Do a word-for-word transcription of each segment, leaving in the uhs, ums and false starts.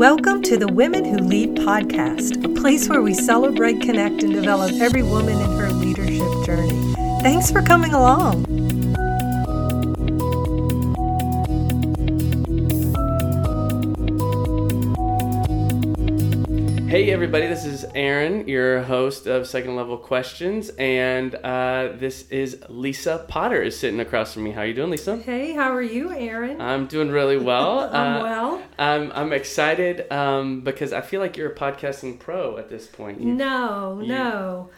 Welcome to the Women Who Lead podcast, a place where we celebrate, connect, and develop every woman in her leadership journey. Thanks for coming along. Hey everybody, this is Aaron, your host of Second Level Questions, and uh, this is Lisa Potter is sitting across from me. How are you doing, Lisa? Hey, how are you, Aaron? I'm doing really well. I'm uh, well. I'm I'm excited um, because I feel like you're a podcasting pro at this point. You've, no, you, no.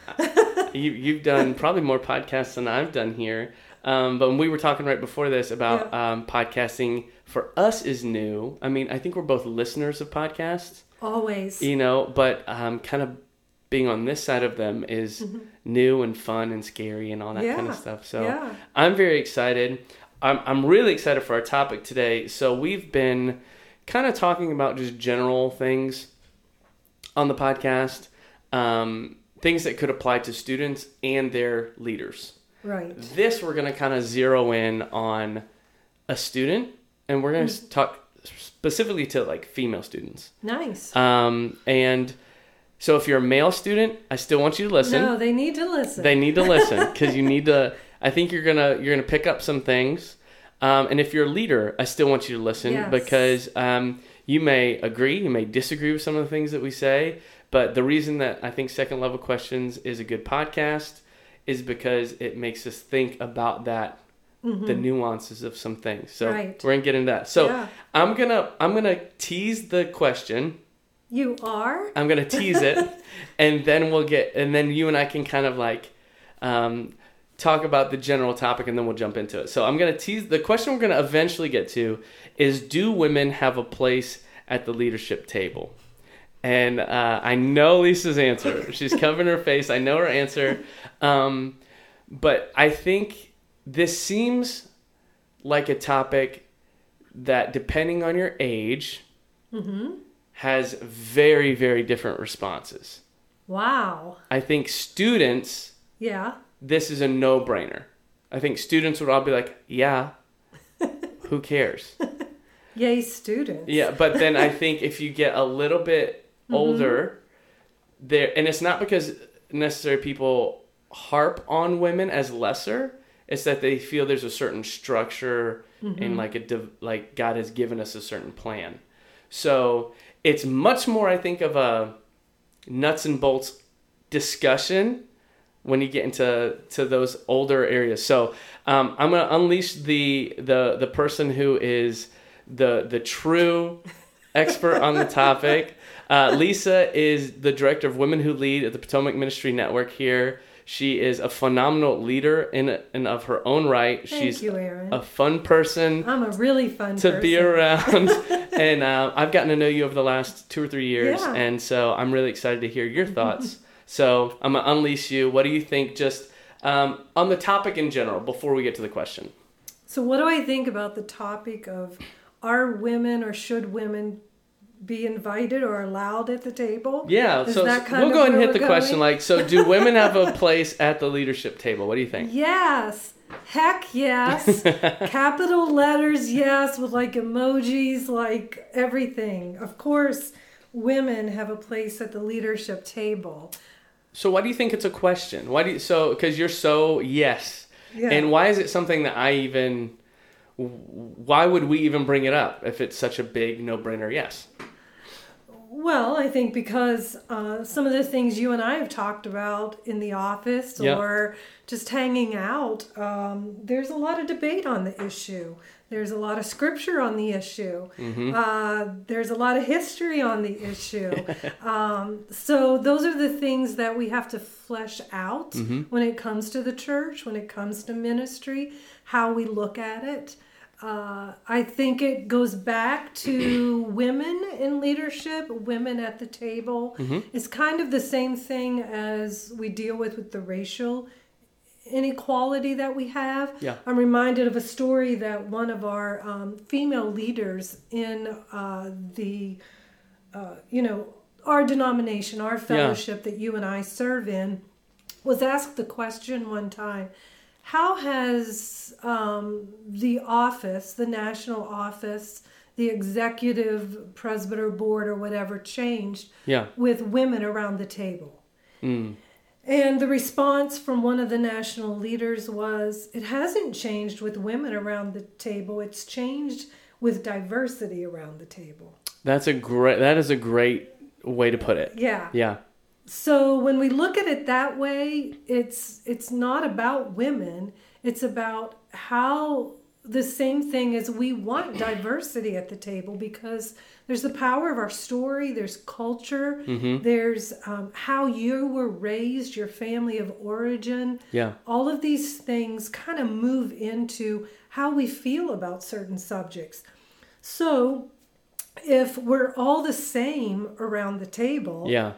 you, you've done probably more podcasts than I've done here, um, but when we were talking right before this about yeah. um, podcasting for us is new. I mean, I think we're both listeners of podcasts. Always. You know, but um, kind of being on this side of them is mm-hmm. new and fun and scary and all that yeah. kind of stuff. So yeah. I'm very excited. I'm, I'm really excited for our topic today. So we've been kind of talking about just general things on the podcast, um, things that could apply to students and their leaders. Right. This, we're going to kind of zero in on a student, and we're going to mm-hmm. talk specifically to like female students. Nice. Um, and so if you're a male student, I still want you to listen. No, they need to listen. They need to listen because you need to, I think you're going to, you're going to pick up some things. Um, and if you're a leader, I still want you to listen yes. because, um, you may agree, you may disagree with some of the things that we say, but the reason that I think Second Level Questions is a good podcast is because it makes us think about that Mm-hmm. the nuances of some things. So right. we're going to get into that. So yeah. I'm going to I'm going to tease the question. You are? I'm going to tease it and then we'll get and then you and I can kind of like um, talk about the general topic and then we'll jump into it. So I'm going to tease the question we're going to eventually get to is, do women have a place at the leadership table? And uh, I know Lisa's answer. She's covering her face. I know her answer. Um, but I think this seems like a topic that, depending on your age, mm-hmm. has very, very different responses. Wow. I think students, yeah, this is a no-brainer. I think students would all be like, yeah, who cares? Yay, students. Yeah, but then I think if you get a little bit older, mm-hmm. there, and it's not because necessarily people harp on women as lesser. It's that they feel there's a certain structure mm-hmm. and like a div- like God has given us a certain plan. So it's much more, I think, of a nuts and bolts discussion when you get into to those older areas. So um, I'm going to unleash the the the person who is the the true expert on the topic. Uh, Lisa is the director of Women Who Lead at the Potomac Ministry Network here. She is a phenomenal leader in and of her own right. Thank She's you, Aaron. A fun person. I'm a really fun to person. be around. and uh, I've gotten to know you over the last two or three years. Yeah. And so I'm really excited to hear your thoughts. So I'm going to unleash you. What do you think just um, on the topic in general before we get to the question? So what do I think about the topic of, are women or should women be invited or allowed at the table? Yeah, Is so that kind we'll of go ahead and hit the going? question. Like, so do women have a place at the leadership table? What do you think? Yes, heck yes. Capital letters, yes, with like emojis, like everything. Of course, women have a place at the leadership table. So why do you think it's a question? Why do you, so, because you're so yes. Yeah. And why is it something that I even, why would we even bring it up if it's such a big no-brainer yes? Well, I think because uh, some of the things you and I have talked about in the office yeah. or just hanging out, um, there's a lot of debate on the issue. There's a lot of scripture on the issue. Mm-hmm. Uh, there's a lot of history on the issue. um, so those are the things that we have to flesh out mm-hmm. when it comes to the church, when it comes to ministry, how we look at it. Uh, I think it goes back to women in leadership, women at the table. Mm-hmm. It's kind of the same thing as we deal with with the racial inequality that we have. Yeah. I'm reminded of a story that one of our um, female leaders in uh, the, uh, you know, our denomination, our fellowship yeah. that you and I serve in, was asked the question one time, how has um, the office, the national office, the executive presbyter board or whatever changed yeah. with women around the table. Mm. And the response from one of the national leaders was, it hasn't changed with women around the table. It's changed with diversity around the table. That's a great, that is a great way to put it. Yeah. Yeah. So when we look at it that way, it's it's not about women. It's about how the same thing is we want diversity at the table because there's the power of our story, there's culture, mm-hmm. there's um, how you were raised, your family of origin. Yeah. All of these things kind of move into how we feel about certain subjects. So if we're all the same around the table... yeah.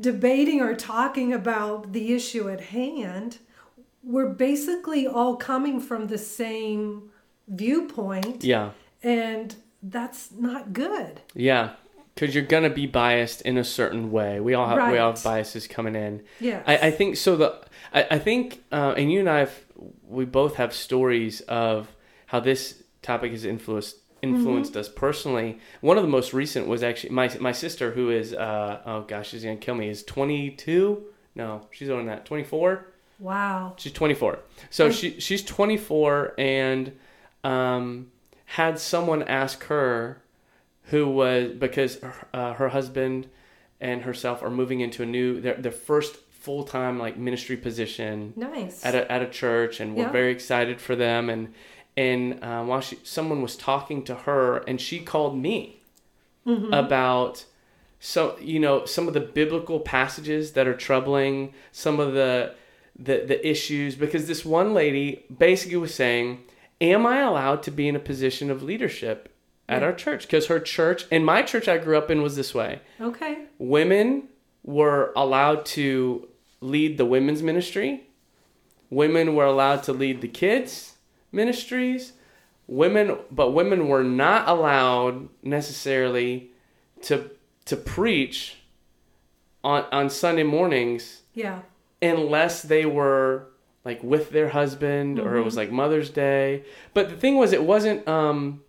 debating or talking about the issue at hand, we're basically all coming from the same viewpoint. Yeah. And that's not good. Yeah. Because you're going to be biased in a certain way. We all have, right. we all have biases coming in. Yeah. I, I think so. The I, I think, uh, and you and I, have, we both have stories of how this topic has influenced influenced mm-hmm. us personally. One of the most recent was actually my my sister, who is uh oh gosh, she's gonna kill me, is twenty-two. No, she's on that twenty-four. Wow. She's twenty-four. So mm-hmm. she she's twenty-four and um had someone ask her, who was, because uh, her husband and herself are moving into a new their their first full-time like ministry position. Nice. At a at a church, and we're yeah. very excited for them. And And uh, while she, someone was talking to her, and she called me mm-hmm. about so you know some of the biblical passages that are troubling, some of the, the the issues, because this one lady basically was saying, "Am I allowed to be in a position of leadership at yeah. our church?" Because her church, and my church I grew up in, was this way. Okay, women were allowed to lead the women's ministry. Women were allowed to lead the kids. Ministries, women, but women were not allowed necessarily to to preach on on Sunday mornings, yeah, unless they were like with their husband mm-hmm. or it was like Mother's Day. But the thing was, it wasn't um,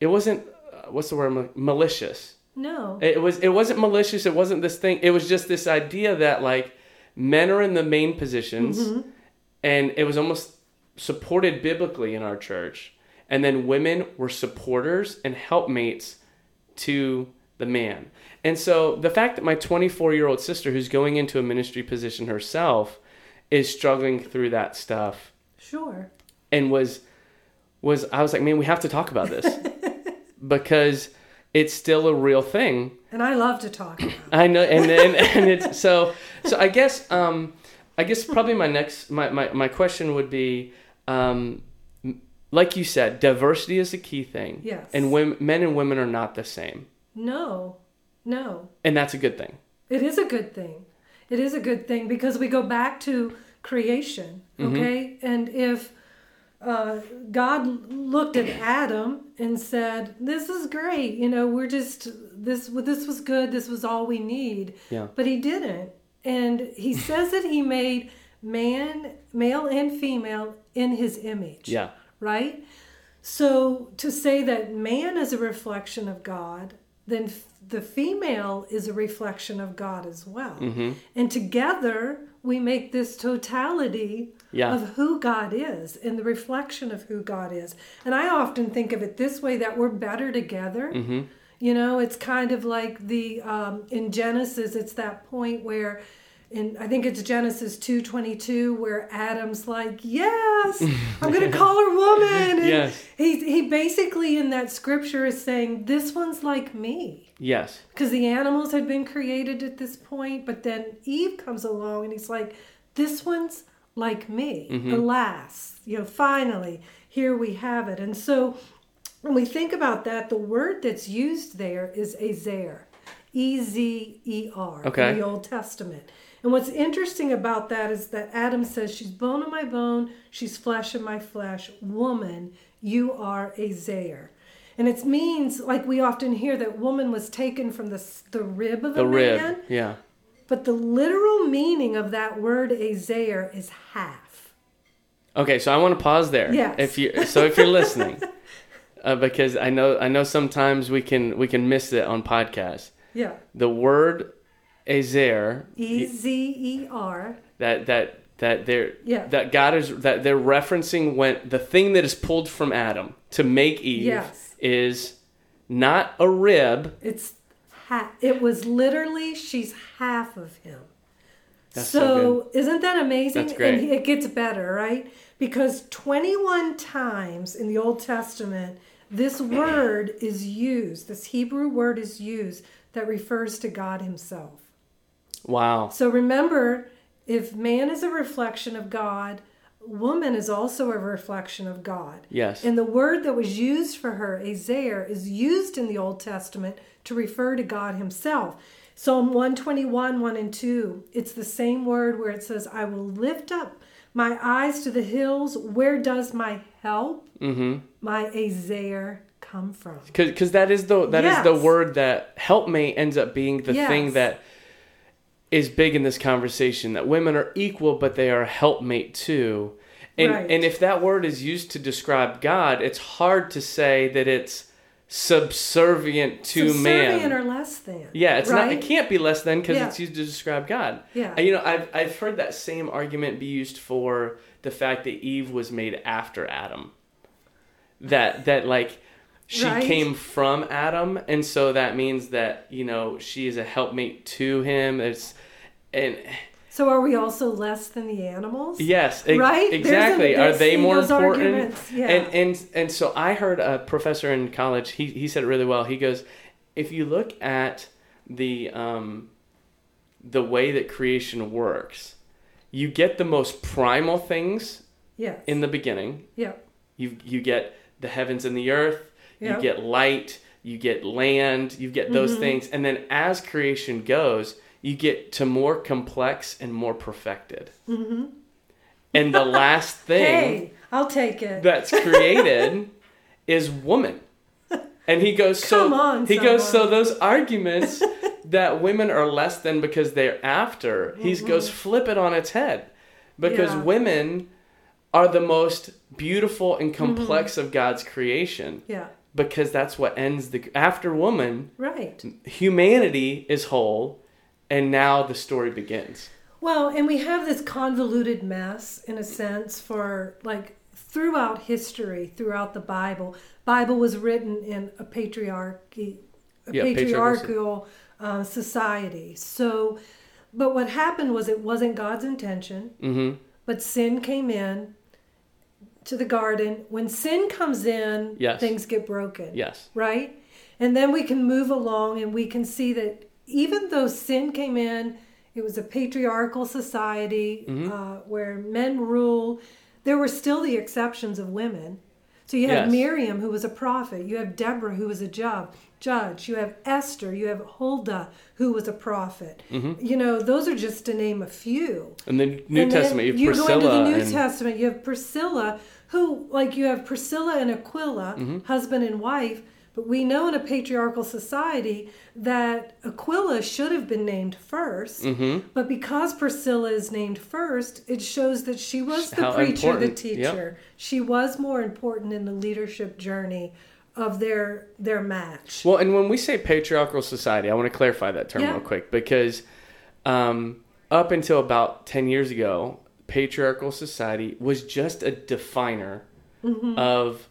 it wasn't uh, what's the word malicious. No, it was it wasn't malicious. It wasn't this thing. It was just this idea that like men are in the main positions, mm-hmm. and it was almost supported biblically in our church, and then women were supporters and helpmates to the man. And so the fact that my twenty-four-year-old sister, who's going into a ministry position herself, is struggling through that stuff. Sure. And was was I was like, man, we have to talk about this because it's still a real thing. And I love to talk about it. I know, and and, and it's so so I guess um I guess probably my next my my, my question would be. Um, like you said, diversity is a key thing. Yes. And women, men and women are not the same. No, no. And that's a good thing. It is a good thing. It is a good thing because we go back to creation, okay? Mm-hmm. And if uh, God looked at Adam and said, "This is great, you know, we're just this. This was good. This was all we need." Yeah. But He didn't, and He says that He made man, male and female, in His image. Yeah. Right? So to say that man is a reflection of God, then f- the female is a reflection of God as well. Mm-hmm. And together we make this totality yeah. of who God is and the reflection of who God is. And I often think of it this way, that we're better together. Mm-hmm. You know, it's kind of like the, um, in Genesis, it's that point where, and I think it's Genesis two twenty-two where Adam's like, "Yes, I'm going to call her woman." And yes. He he basically in that scripture is saying, "This one's like me." Yes. Because the animals had been created at this point, but then Eve comes along and he's like, "This one's like me." Mm-hmm. Alas, you know, finally, here we have it. And so when we think about that, the word that's used there is ezer, E Z E R, okay. in the Old Testament. And what's interesting about that is that Adam says, "She's bone of my bone, she's flesh of my flesh. Woman, you are ezer." And it means, like we often hear, that woman was taken from the, the rib of the a rib. man. Yeah. But the literal meaning of that word ezer is half. Okay, so I want to pause there. Yes. If you, so if you're listening, uh, because I know I know sometimes we can we can miss it on podcasts. Yeah. The word ezer, E Z E R. That that that they're yeah. that God is that they're referencing when the thing that is pulled from Adam to make Eve yes. is not a rib. It's ha- it was literally she's half of him. That's so, so isn't that amazing? That's great. And it gets better, right? Because twenty-one times in the Old Testament, this word is used, this Hebrew word is used that refers to God himself. Wow. So remember, if man is a reflection of God, woman is also a reflection of God. Yes. And the word that was used for her, ezer, is used in the Old Testament to refer to God himself. Psalm one twenty-one, one and two, it's the same word where it says, I will lift up my eyes to the hills. Where does my help, mm-hmm. my ezer, come from? Because that is the that yes. is the word that help me ends up being the yes. thing that is big in this conversation, that women are equal, but they are helpmate too. And right. and if that word is used to describe God, it's hard to say that it's subservient to subservient man. Subservient or less than. Yeah, it's right? not. It can't be less than because yeah. it's used to describe God. Yeah. You know, I've I've heard that same argument be used for the fact that Eve was made after Adam. That that like she right? came from Adam, and so that means that, you know, she is a helpmate to him. It's and. So are we also less than the animals? Yes, ex- right? Exactly. Are they more important? Yeah. And and and so I heard a professor in college. He he said it really well. He goes, if you look at the um, the way that creation works, you get the most primal things. Yes. In the beginning. Yeah. You you get the heavens and the earth. Yeah. You get light. You get land. You get those mm-hmm. things, and then as creation goes, you get to more complex and more perfected. Mm-hmm. And the last thing... hey, I'll take it. ...that's created is woman. And he goes, so... Come on, He someone. goes, so those arguments that women are less than because they're after, mm-hmm. he goes, flip it on its head. Because yeah. women are the most beautiful and complex mm-hmm. of God's creation. Yeah. Because that's what ends the... After woman, right. humanity is whole... And now the story begins. Well, and we have this convoluted mess, in a sense, for like throughout history, throughout the Bible. Bible was written in a patriarchy, a yeah, patriarchal uh, society. So, but what happened was it wasn't God's intention, mm-hmm. but sin came in to the garden. When sin comes in, yes. things get broken. Yes. Right? And then we can move along and we can see that even though sin came in, it was a patriarchal society mm-hmm. uh, where men rule. There were still the exceptions of women. So you have yes. Miriam, who was a prophet. You have Deborah, who was a judge. You have Esther. You have Hulda, who was a prophet. Mm-hmm. You know, those are just to name a few. And the New and Testament, you have you Priscilla. You go into the New and... Testament, you have Priscilla, who, like you have Priscilla and Aquila, mm-hmm. husband and wife. But we know in a patriarchal society that Aquila should have been named first. Mm-hmm. But because Priscilla is named first, it shows that she was the How preacher, important. the teacher. Yep. She was more important in the leadership journey of their their match. Well, and when we say patriarchal society, I want to clarify that term yeah. real quick. Because um, up until about ten years ago, patriarchal society was just a definer mm-hmm. of,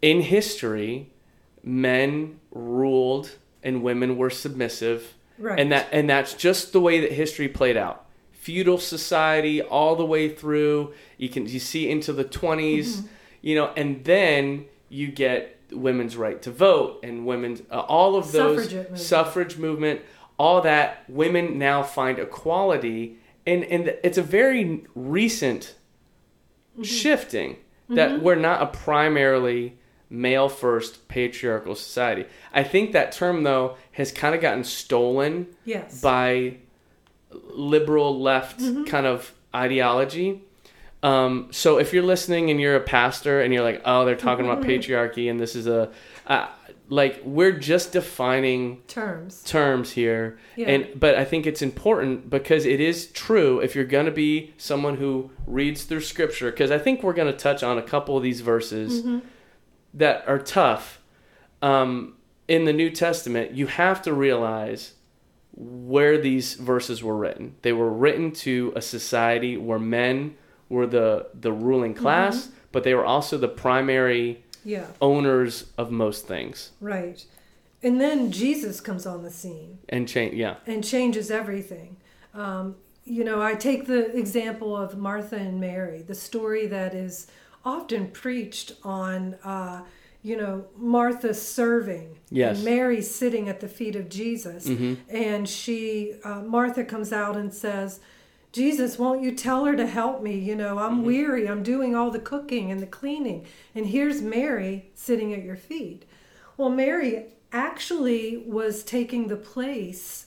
in history... men ruled and women were submissive. Right. And that and that's just the way that history played out. Feudal society all the way through. You can you see into the twenties, mm-hmm. you know, and then you get women's right to vote and women's uh, all of those movement. suffrage movement, all that women now find equality and and it's a very recent mm-hmm. shifting that mm-hmm. we're not a primarily male-first patriarchal society. I think that term, though, has kind of gotten stolen yes. by liberal left mm-hmm. kind of ideology. Um, so if you're listening and you're a pastor and you're like, oh, they're talking mm-hmm. about patriarchy and this is a... Uh, like, we're just defining terms terms here. Yeah. and But I think it's important because it is true if you're going to be someone who reads through Scripture, because I think we're going to touch on a couple of these verses... Mm-hmm. that are tough um, in the New Testament, you have to realize where these verses were written. They were written to a society where men were the, the ruling class, mm-hmm. but they were also the primary yeah. owners of most things. Right. And then Jesus comes on the scene. And cha- yeah. And changes everything. Um, you know, I take the example of Martha and Mary, the story that is often preached on, uh, you know, Martha serving. Yes. And Mary sitting at the feet of Jesus. Mm-hmm. And she, uh, Martha comes out and says, Jesus, won't you tell her to help me? You know, I'm mm-hmm. weary. I'm doing all the cooking and the cleaning. And here's Mary sitting at your feet. Well, Mary actually was taking the place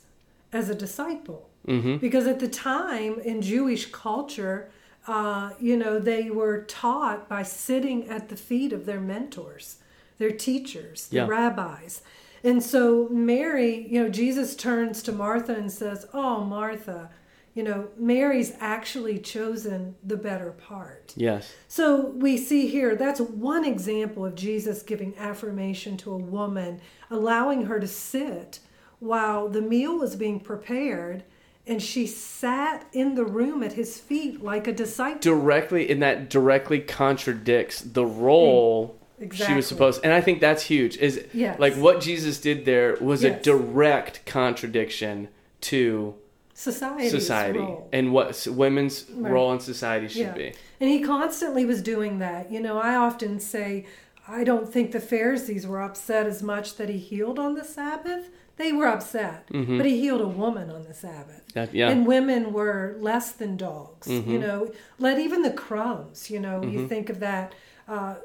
as a disciple. Mm-hmm. Because at the time in Jewish culture, uh, you know, they were taught by sitting at the feet of their mentors, their teachers, yeah. the rabbis. And so Mary, you know, Jesus turns to Martha and says, oh, Martha, you know, Mary's actually chosen the better part. Yes. So we see here, that's one example of Jesus giving affirmation to a woman, allowing her to sit while the meal was being prepared, and she sat in the room at his feet like a disciple. Directly, and that directly contradicts the role exactly. she was supposed to. And I think that's huge. Is yes. like what Jesus did there was yes. a direct contradiction to Society's society role. And what women's right. role in society should yeah. be. And he constantly was doing that. You know, I often say, I don't think the Pharisees were upset as much that he healed on the Sabbath. They were upset, mm-hmm. but he healed a woman on the Sabbath. That, yeah. And women were less than dogs, mm-hmm. you know, let even the crumbs, you know, mm-hmm. you think of that. Uh,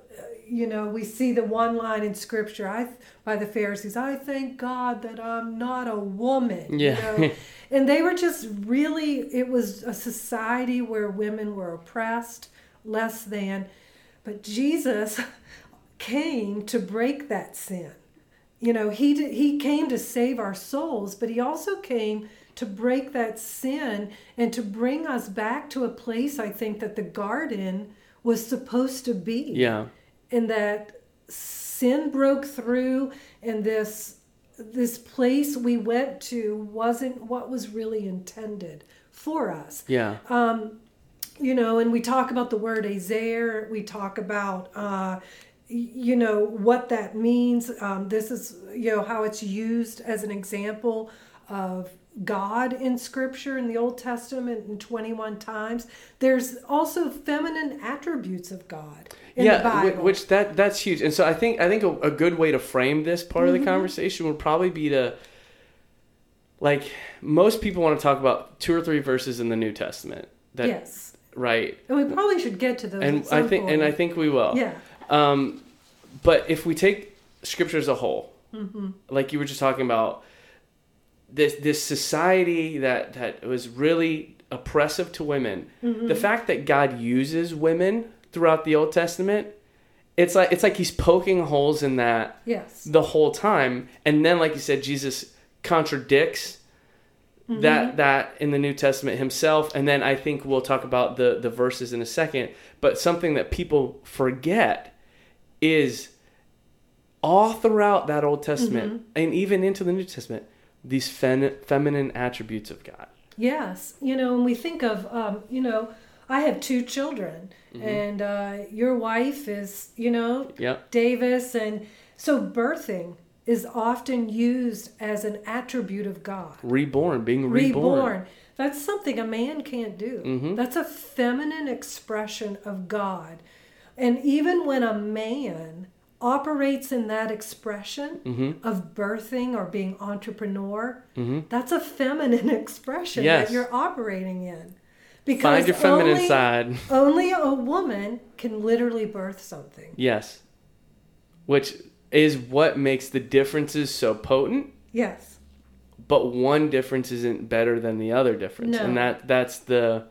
you know, we see the one line in Scripture I, by the Pharisees, I thank God that I'm not a woman. Yeah. You know? And they were just really, it was a society where women were oppressed, less than. But Jesus came to break that sin. You know, he did, he came to save our souls, but he also came to break that sin and to bring us back to a place, I think, that the garden was supposed to be. Yeah. And that sin broke through, and this this place we went to wasn't what was really intended for us. Yeah. Um, you know, and we talk about the word ezer. We talk about, uh, you know, what that means. Um, this is, you know, how it's used as an example of God in Scripture in the Old Testament in twenty-one times. There's also feminine attributes of God in yeah, the Bible. Which that that's huge. And so I think I think a, a good way to frame this part mm-hmm. of the conversation would probably be to, like, most people want to talk about two or three verses in the New Testament. That, yes. Right. And we probably should get to those. And I think point. and I think we will. Yeah. Um, but if we take Scripture as a whole, mm-hmm. like you were just talking about. This this society that, that was really oppressive to women, mm-hmm. the fact that God uses women throughout the Old Testament, it's like it's like he's poking holes in that yes. the whole time. And then, like you said, Jesus contradicts mm-hmm. that that in the New Testament himself. And then I think we'll talk about the, the verses in a second. But something that people forget is all throughout that Old Testament mm-hmm. and even into the New Testament, these fen- feminine attributes of God. Yes. You know, when we think of, um, you know, I have two children mm-hmm. and uh, your wife is, you know, yep. Davis. And so birthing is often used as an attribute of God. Reborn, being reborn. Reborn. That's something a man can't do. Mm-hmm. That's a feminine expression of God. And even when a man operates in that expression mm-hmm. of birthing or being entrepreneur, mm-hmm. that's a feminine expression yes. that you're operating in. Because find your feminine only, side. Only a woman can literally birth something. Yes. Which is what makes the differences so potent. Yes. But one difference isn't better than the other difference. No. And that that's the...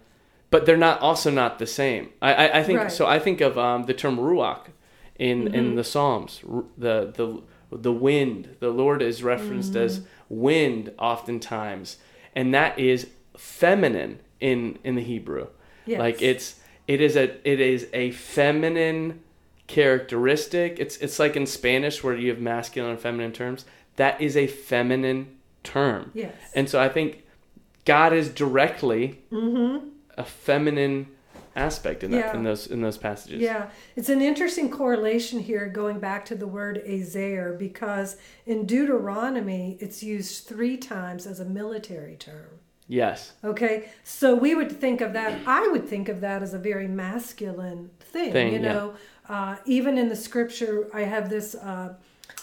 But they're not also not the same. I, I, I think right. So I think of um, the term ruach. In, mm-hmm. in the Psalms, the the the wind, the Lord is referenced mm-hmm. as wind oftentimes, and that is feminine in, in the Hebrew. Yes. Like it's it is a it is a feminine characteristic. It's it's like in Spanish where you have masculine and feminine terms. That is a feminine term. Yes. And so I think God is directly mm-hmm. a feminine aspect in that yeah. in those in those passages. Yeah. It's an interesting correlation here going back to the word ezer, because in Deuteronomy it's used three times as a military term. Yes. Okay. So we would think of that, I would think of that as a very masculine thing, thing you know. Yeah. Uh, even in the scripture, I have this uh,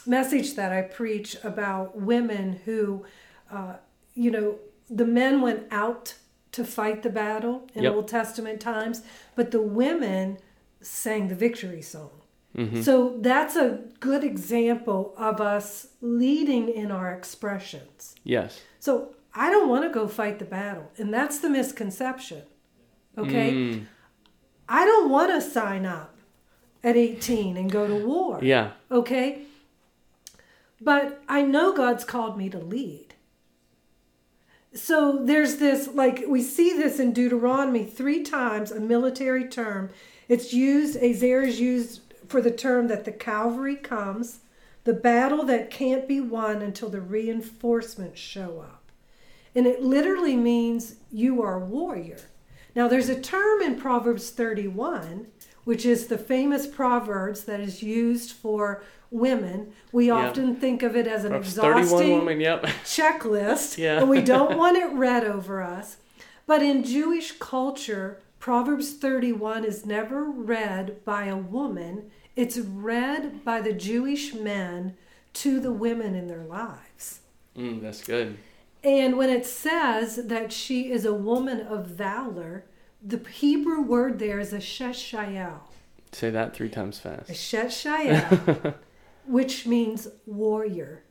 message that I preach about women who, uh, you know, the men went out to fight the battle in yep. Old Testament times, but the women sang the victory song. Mm-hmm. So that's a good example of us leading in our expressions. Yes. So I don't want to go fight the battle. And that's the misconception. Okay? Mm. I don't want to sign up at eighteen and go to war. Yeah. Okay? But I know God's called me to lead. So there's this, like, we see this in Deuteronomy three times, a military term. It's used, ezer is used for the term that the cavalry comes, the battle that can't be won until the reinforcements show up. And it literally means you are a warrior. Now, there's a term in Proverbs thirty-one, which is the famous Proverbs that is used for women. We yep. often think of it as an Proverbs exhausting women, yep. checklist, yeah. and we don't want it read over us. But in Jewish culture, Proverbs thirty-one is never read by a woman. It's read by the Jewish men to the women in their lives. Mm, that's good. And when it says that she is a woman of valor, the Hebrew word there is eshet chayil. Say that three times fast. Eshet chayil, which means warrior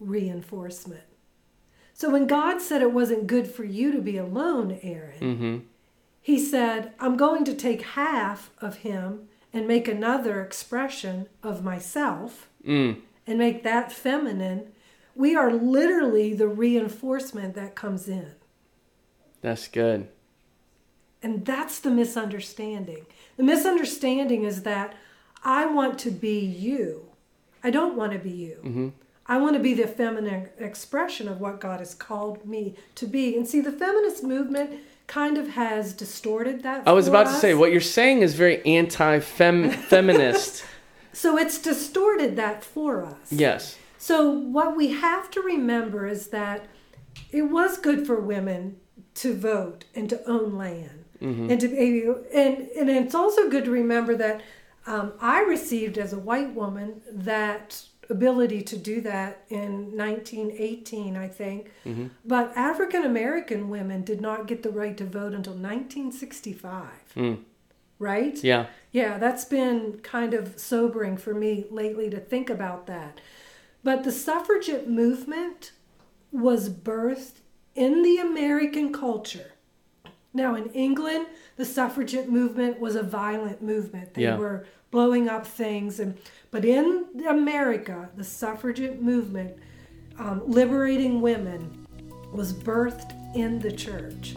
reinforcement. So when God said it wasn't good for you to be alone, Aaron, mm-hmm. he said, I'm going to take half of him and make another expression of myself mm. and make that feminine. We are literally the reinforcement that comes in. That's good. And that's the misunderstanding. The misunderstanding is that I want to be you. I don't want to be you. Mm-hmm. I want to be the feminine expression of what God has called me to be. And see, the feminist movement kind of has distorted that. I was about us. to say, what you're saying is very anti-feminist. So it's distorted that for us. Yes. So what we have to remember is that it was good for women to vote and to own land. Mm-hmm. And, to, and, and it's also good to remember that um, I received as a white woman that ability to do that in nineteen eighteen, I think. Mm-hmm. But African-American women did not get the right to vote until nineteen sixty-five. Mm. Right? Yeah. Yeah, that's been kind of sobering for me lately to think about that. But the suffragette movement was birthed in the American culture. Now, in England, the suffragette movement was a violent movement. They yeah. were blowing up things. And but in America, the suffragette movement, um, liberating women, was birthed in the church.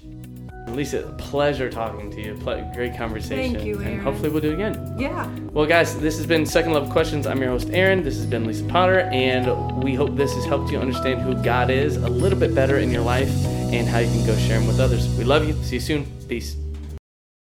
Lisa, pleasure talking to you. Ple- great conversation. Thank you, Aaron. And hopefully we'll do it again. Yeah. Well, guys, this has been Second Level Questions. I'm your host, Aaron. This has been Lisa Potter, and we hope this has helped you understand who God is a little bit better in your life and how you can go share Him with others. We love you. See you soon. Peace.